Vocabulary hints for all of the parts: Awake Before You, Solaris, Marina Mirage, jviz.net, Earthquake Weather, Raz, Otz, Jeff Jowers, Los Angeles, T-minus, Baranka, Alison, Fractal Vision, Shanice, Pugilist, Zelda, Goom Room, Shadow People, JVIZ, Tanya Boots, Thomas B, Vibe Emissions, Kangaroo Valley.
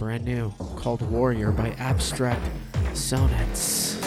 brand new, called Warrior by Abstract Sonnets.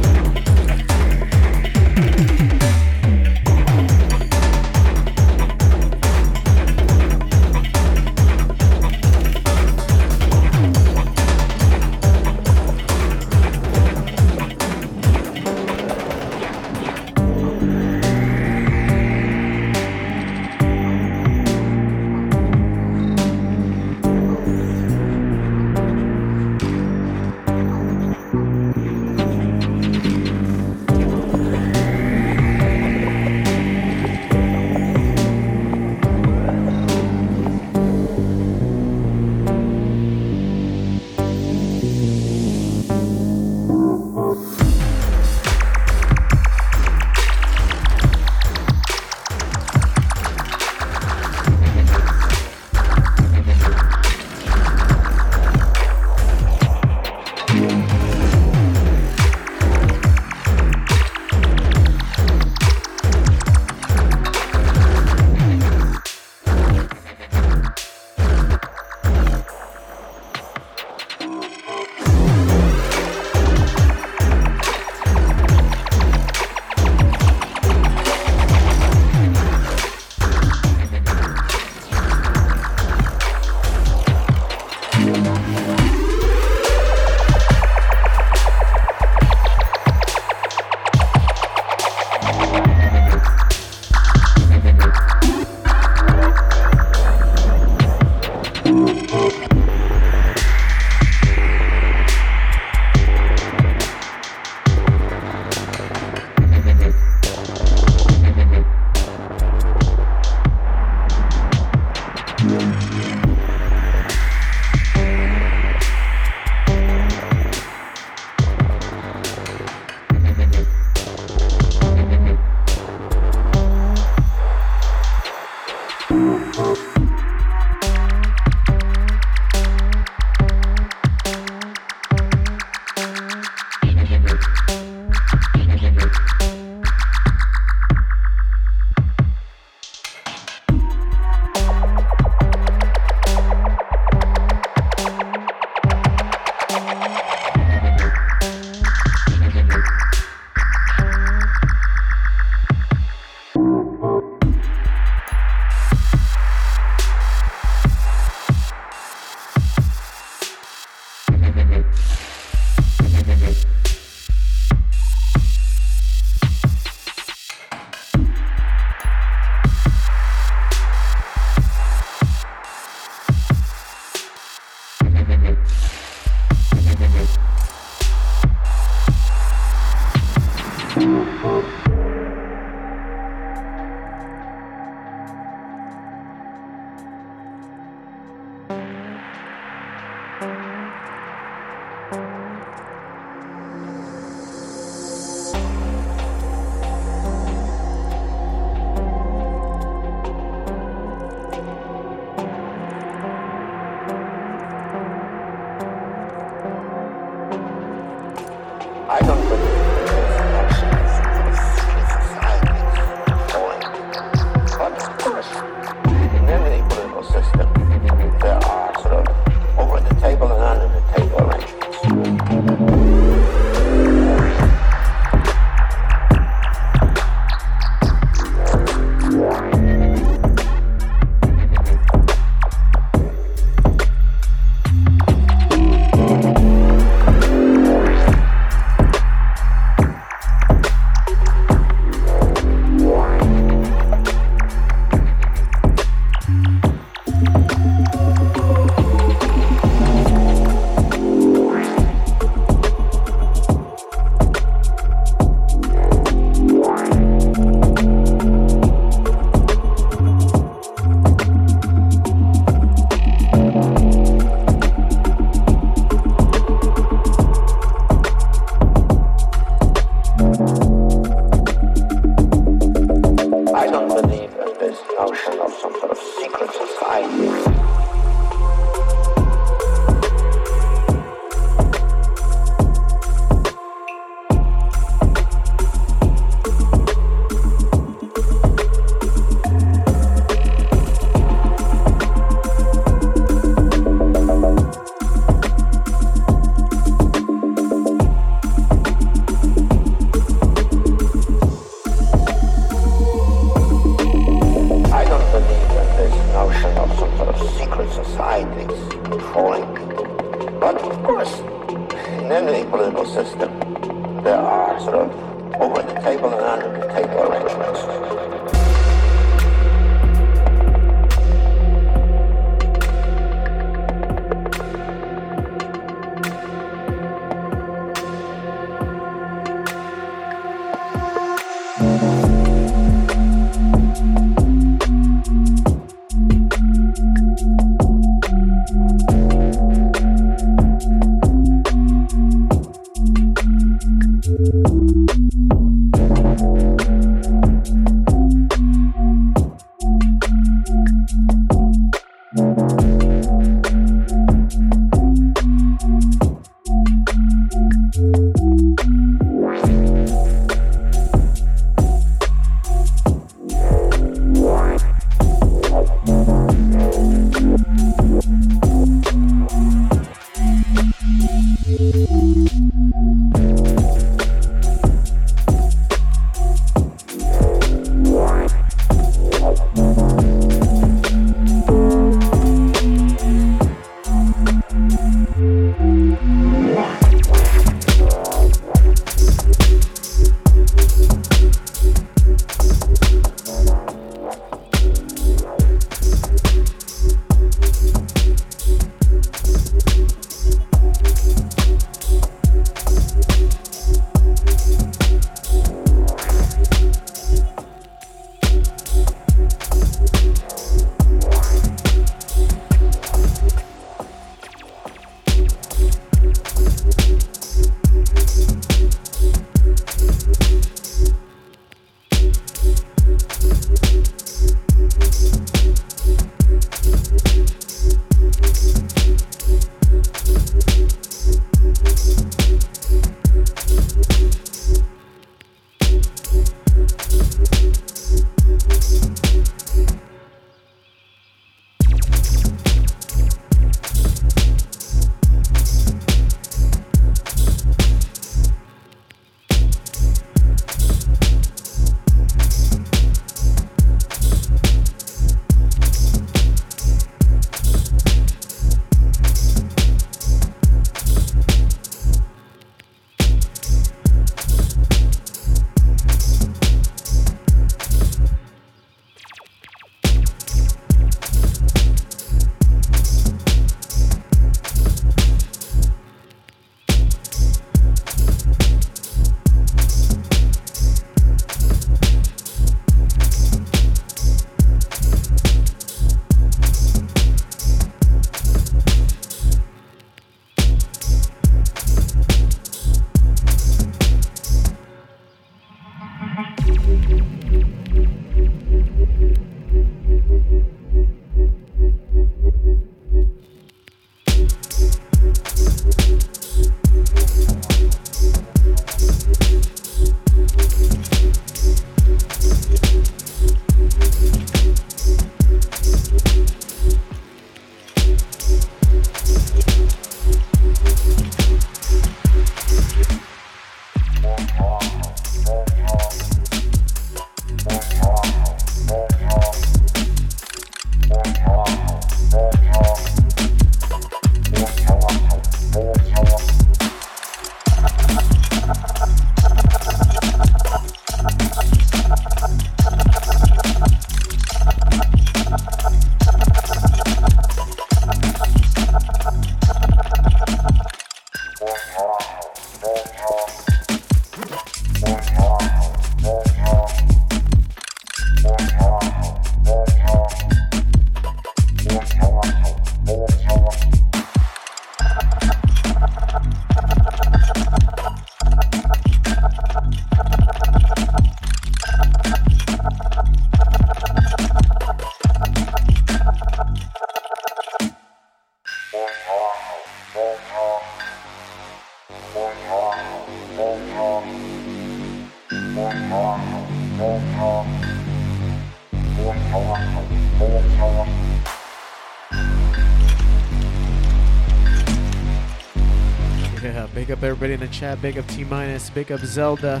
Yeah, big up everybody in the chat. Big up T-minus. Big up Zelda.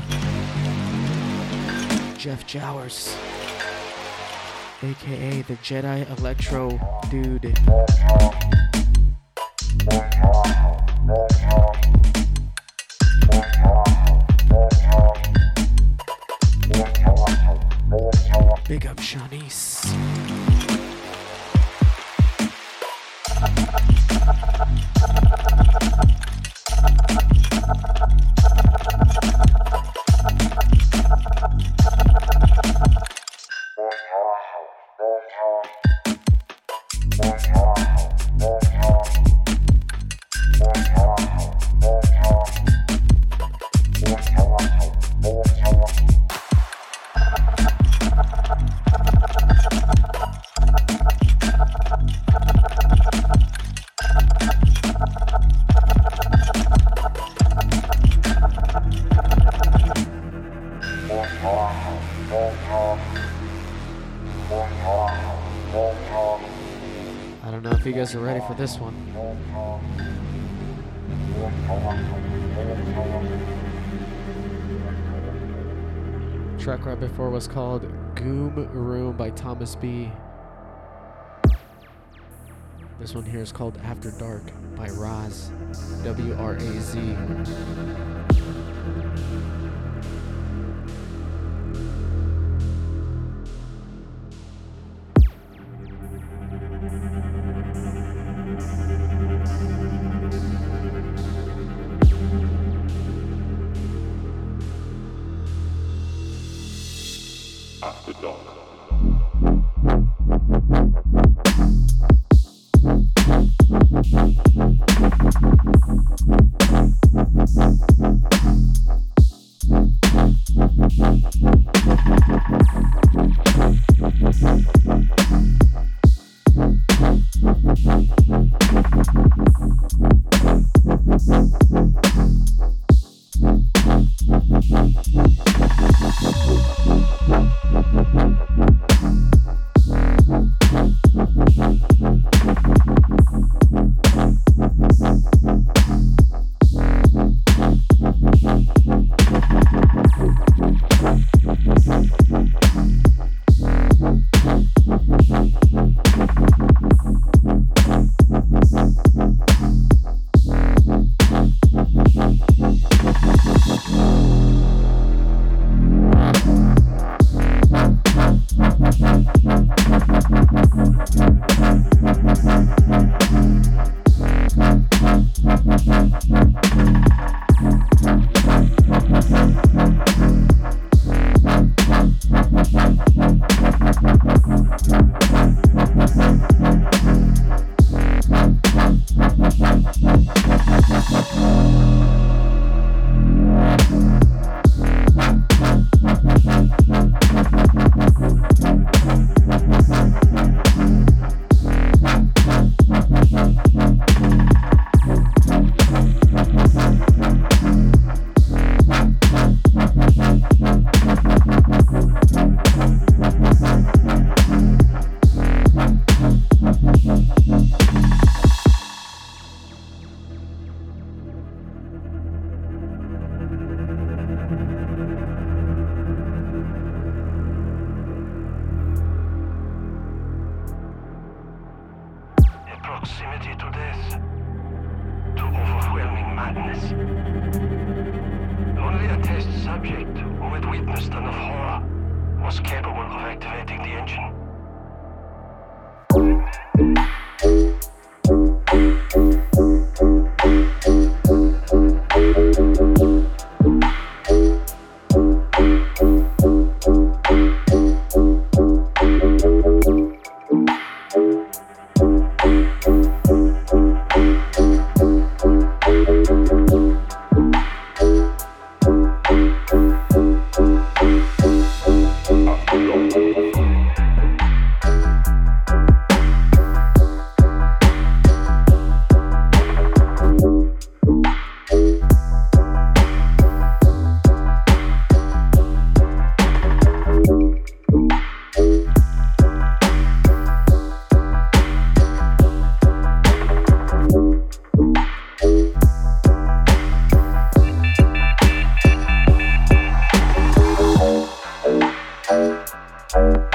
Jeff Jowers, aka the Jedi Electro Dude. Big up Shanice. Are ready for this one. The track right before was called Goom Room by Thomas B. This one here is called After Dark by Raz, W-R-A-Z. Yeah.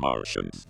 Martians.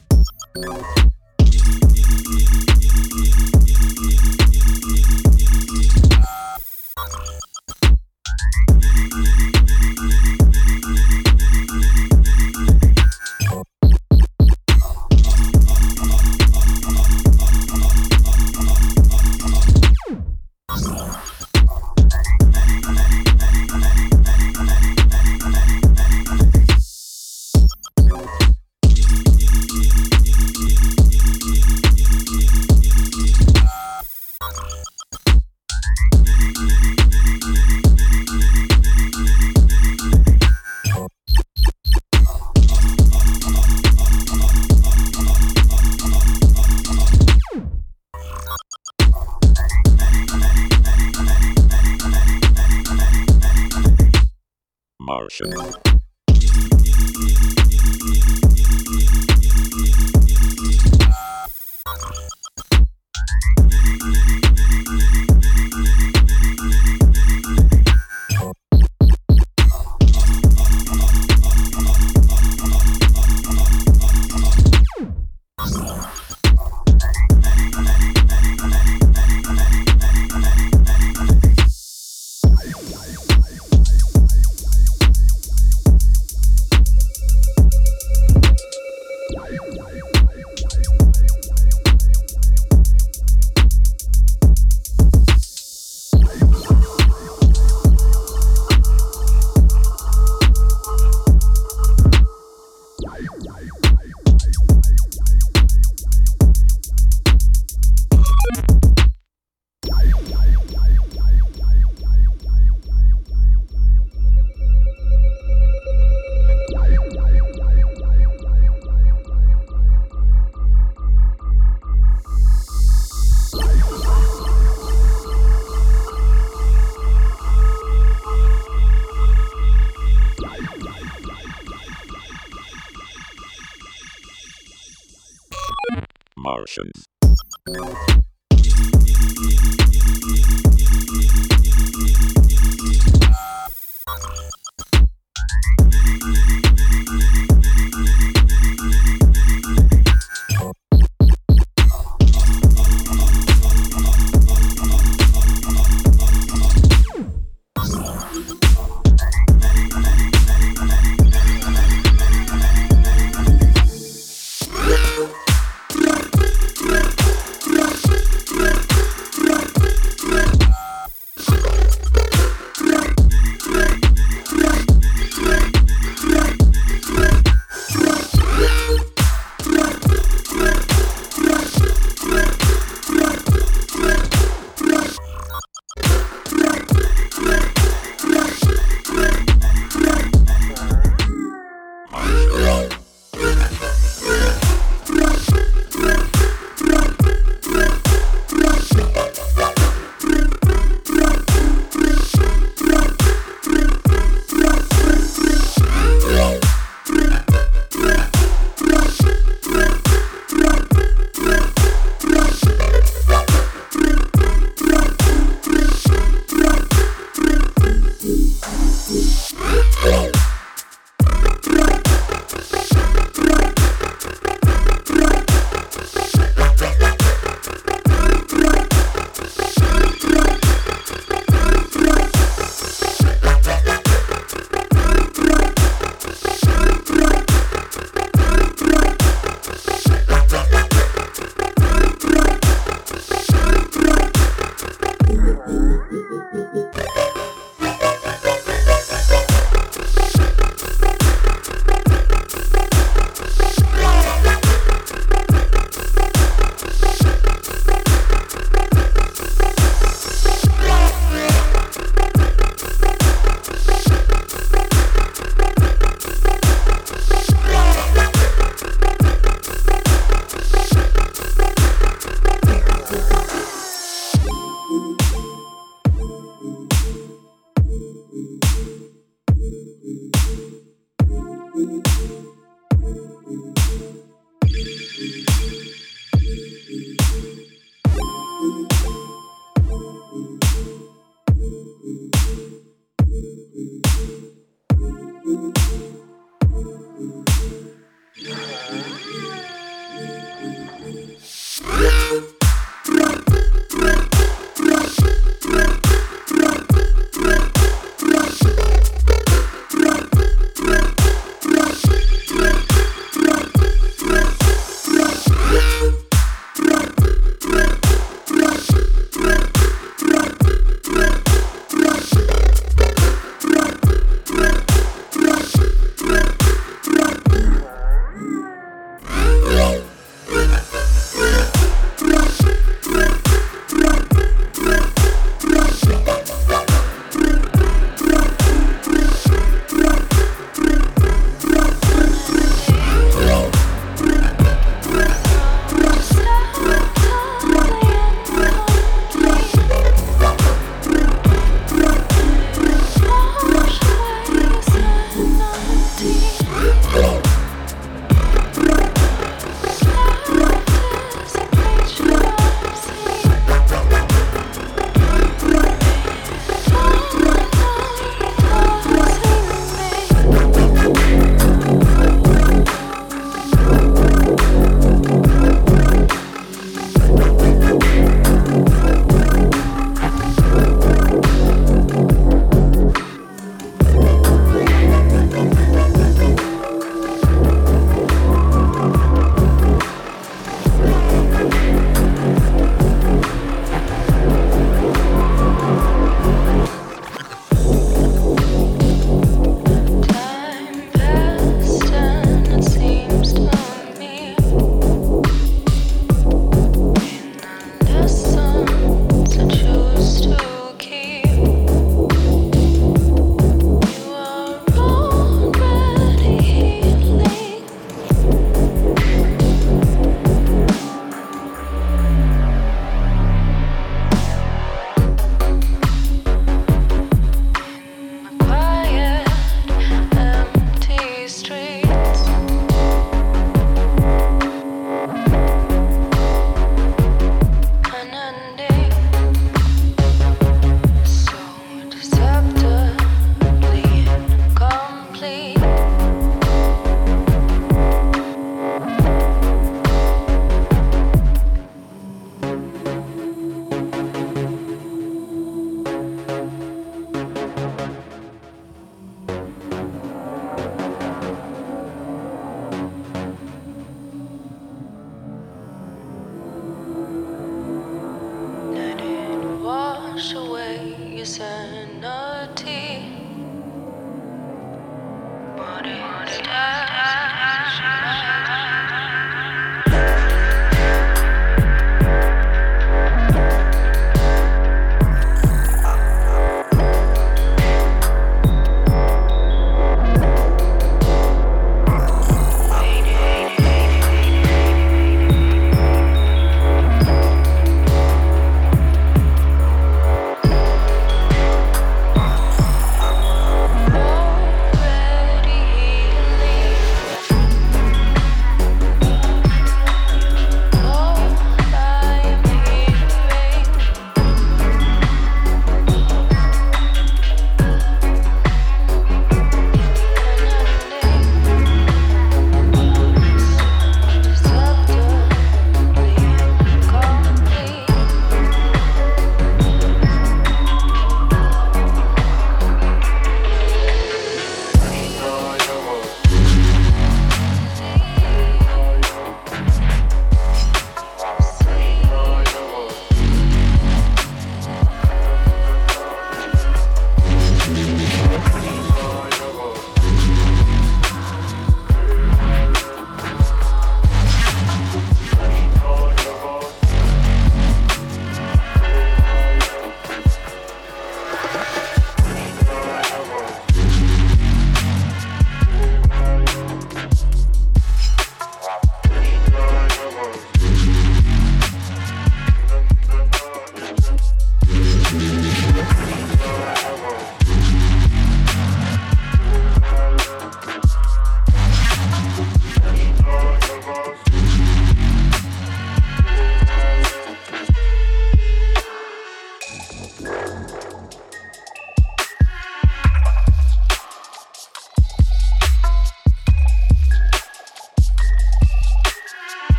Martians.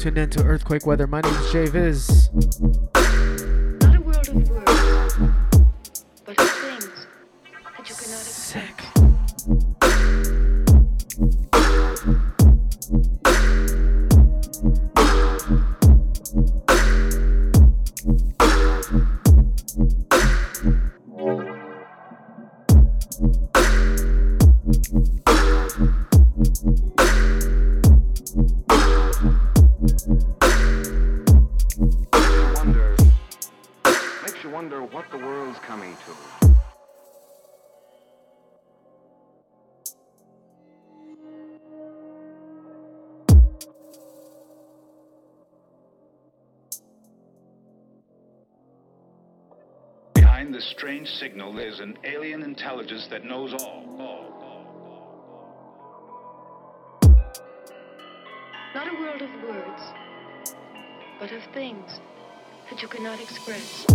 Tuned in to Earthquake Weather. My name is JVIZ. Not a world of words, but things that you cannot expect. Behind this strange signal, there's an alien intelligence that knows all. Not a world of words, but of things that you cannot express.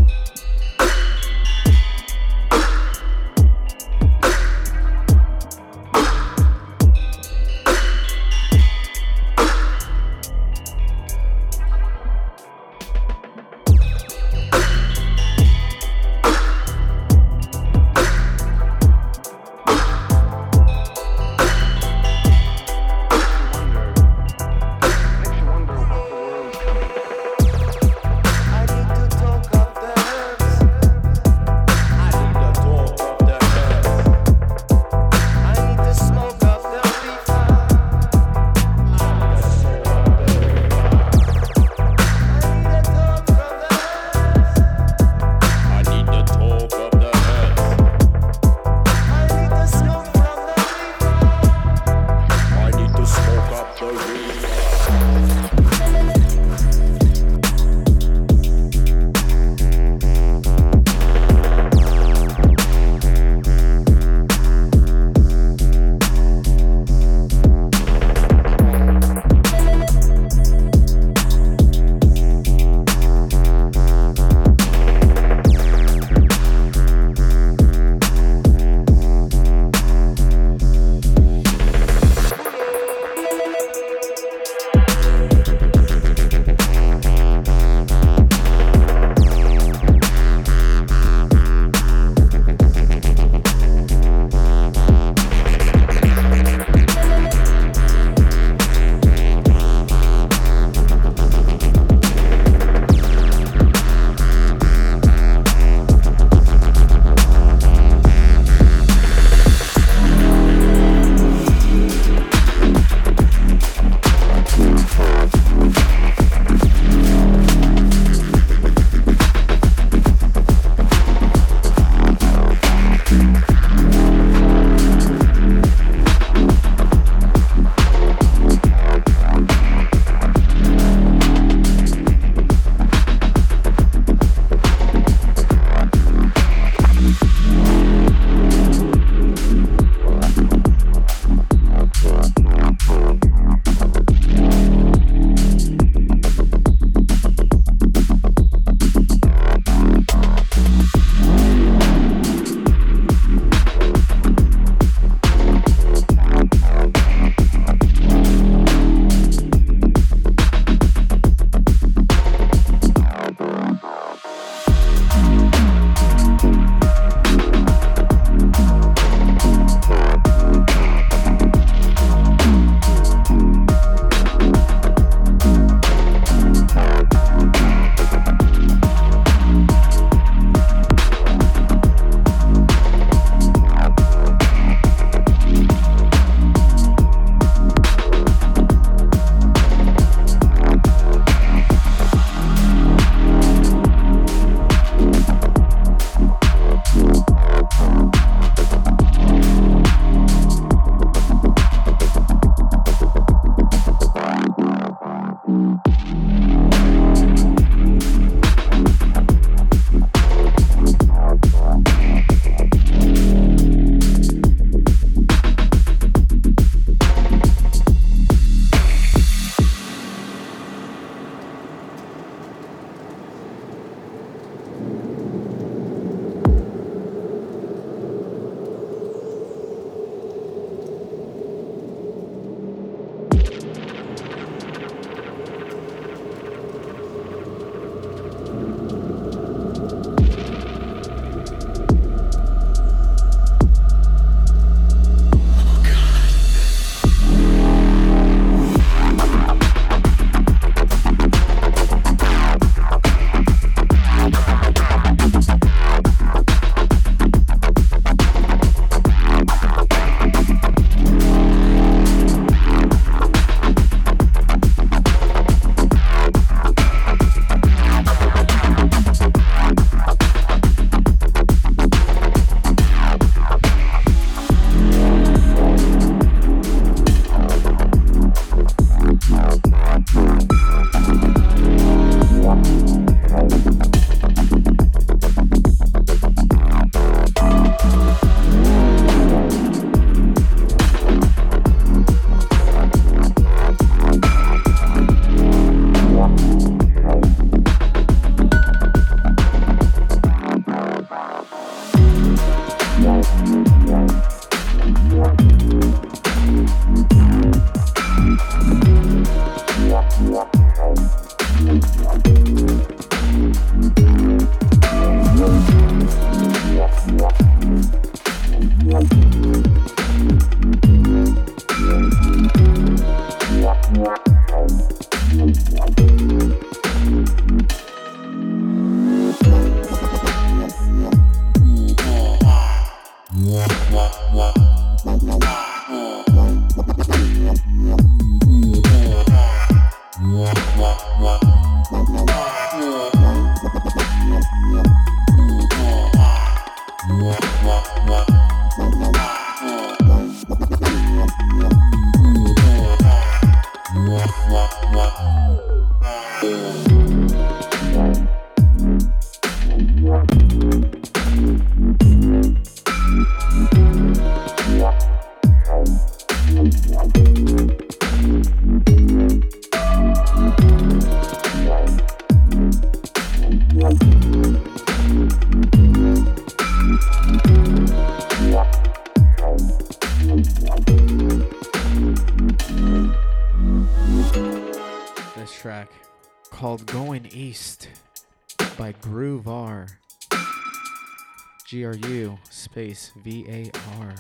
VAR.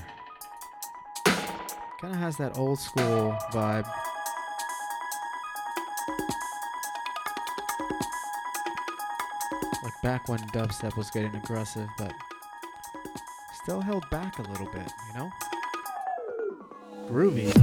Kind of has that old school vibe. Like back when dubstep was getting aggressive, but still held back a little bit, you know? Groovy.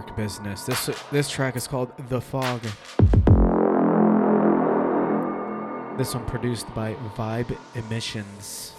dark business. This track is called The Fog. This one produced by Vibe Emissions.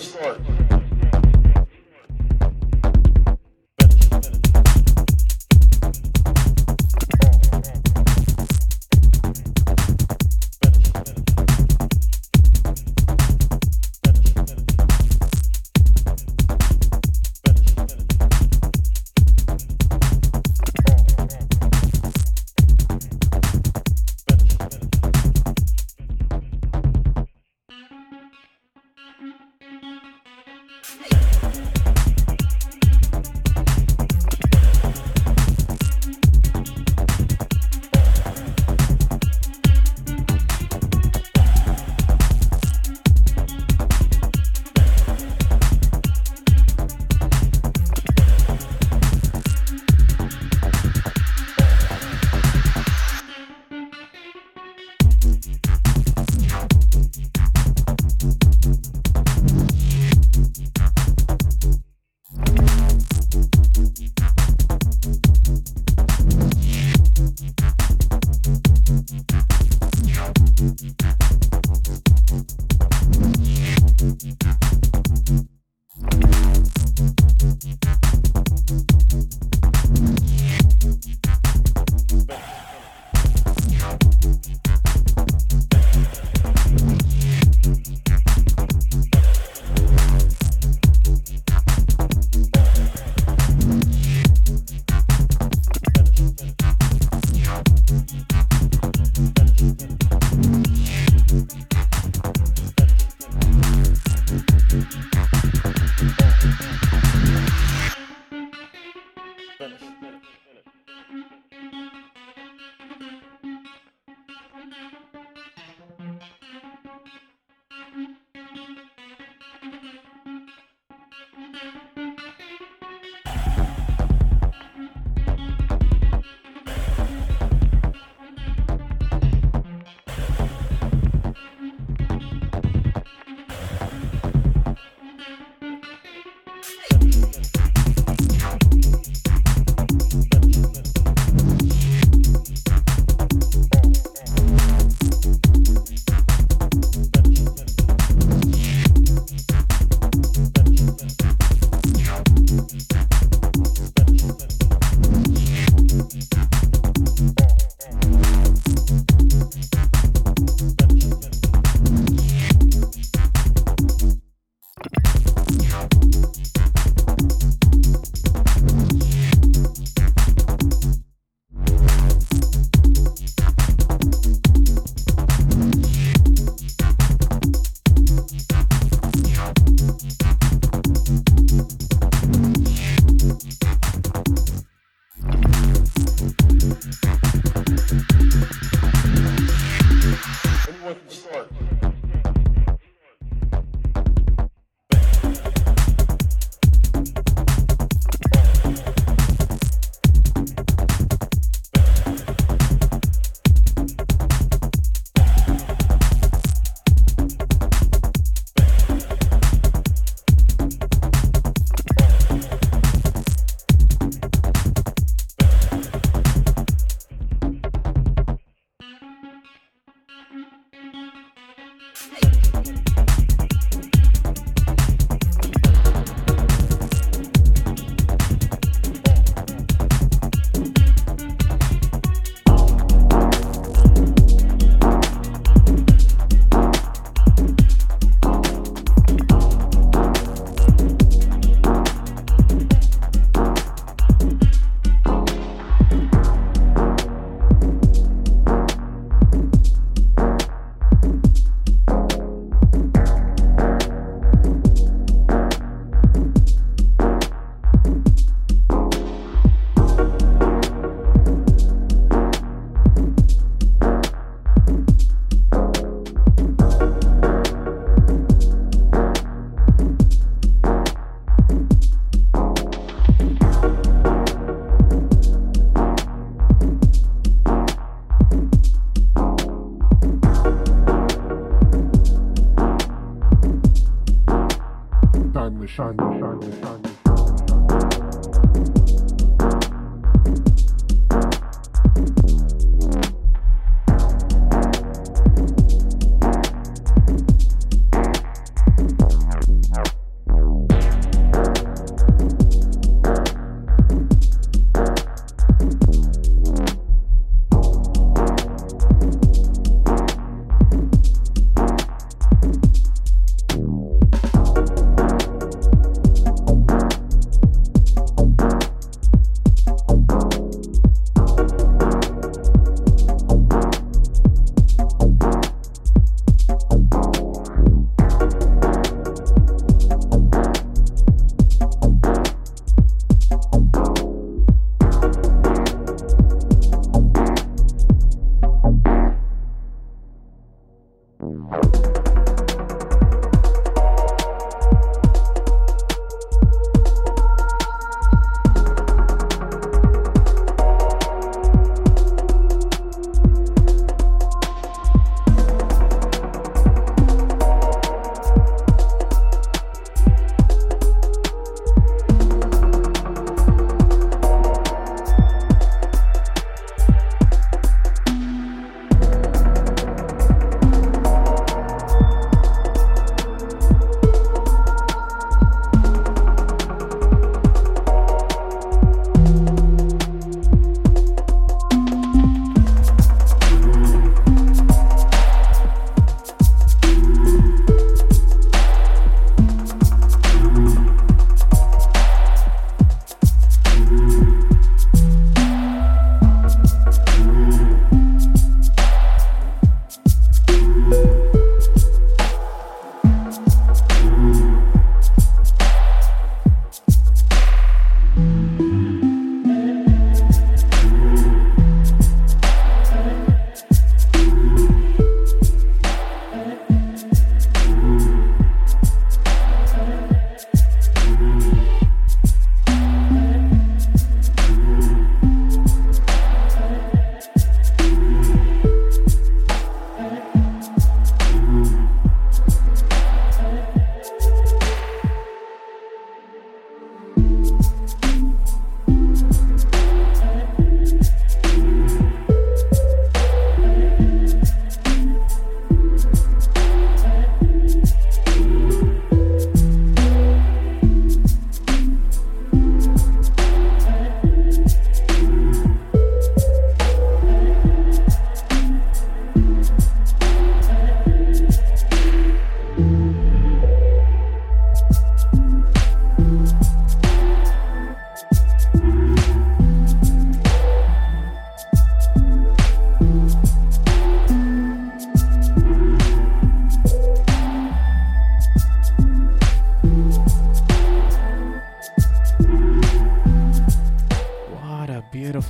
Start.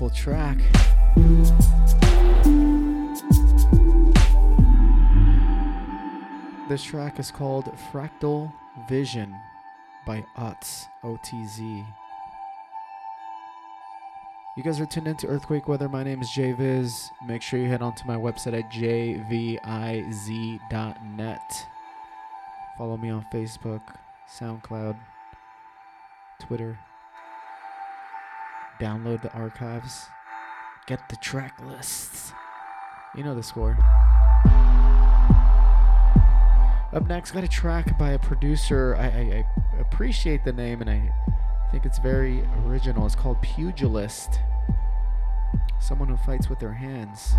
beautiful track. This track is called Fractal Vision by Otz, O-T-Z. You guys are tuned into Earthquake Weather. My name is JVIZ. Make sure you head on to my website at jviz.net. Follow me on Facebook, SoundCloud, Twitter. Download the archives. Get the track lists. You know the score. Up next, got a track by a producer. I appreciate the name, and I think it's very original. It's called Pugilist. Someone who fights with their hands.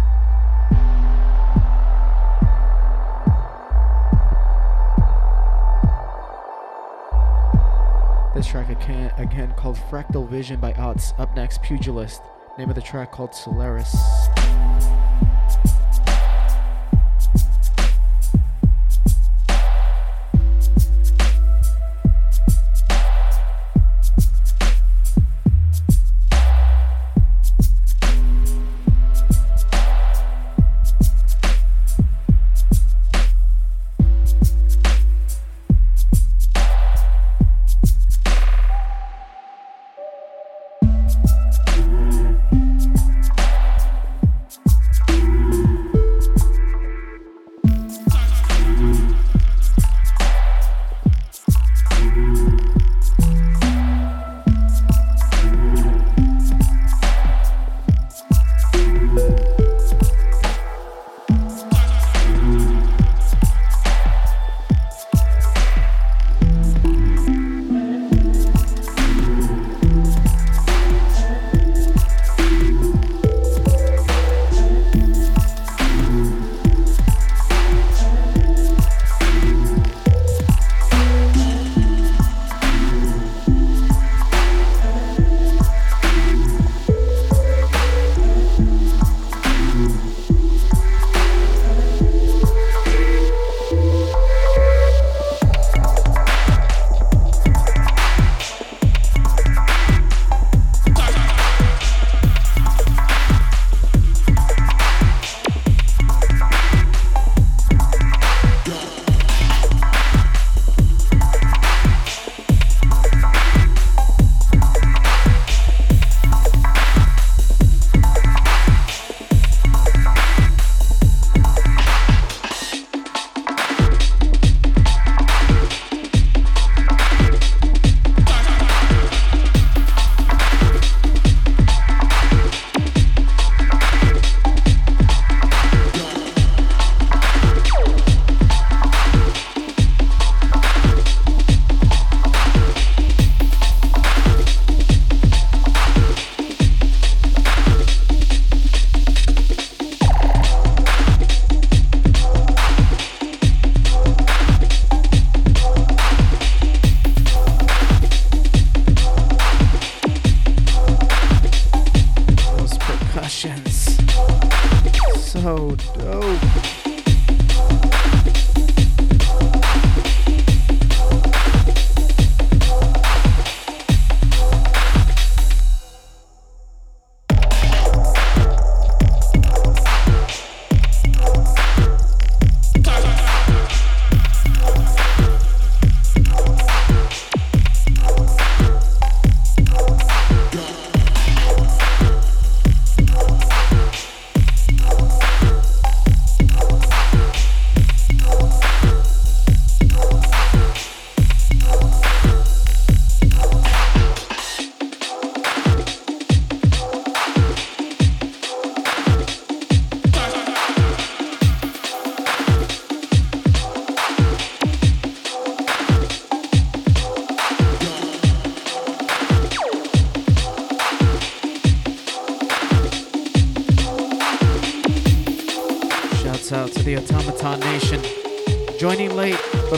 This track again called Fractal Vision by Otz. Up next, Pugilist. Name of the track called Solaris.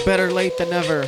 Better late than never.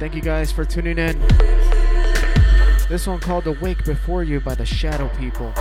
Thank you guys for tuning in. This one called Awake Before You by the Shadow People.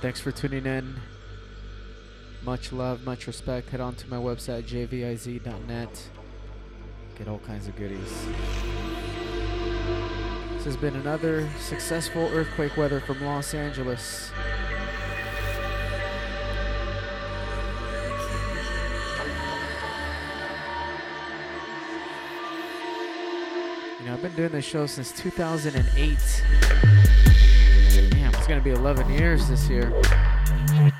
Thanks for tuning in. Much love, much respect. Head on to my website, jviz.net. Get all kinds of goodies. This has been another successful earthquake weather from Los Angeles. You know, I've been doing this show since 2008. It's going to be 11 years this year.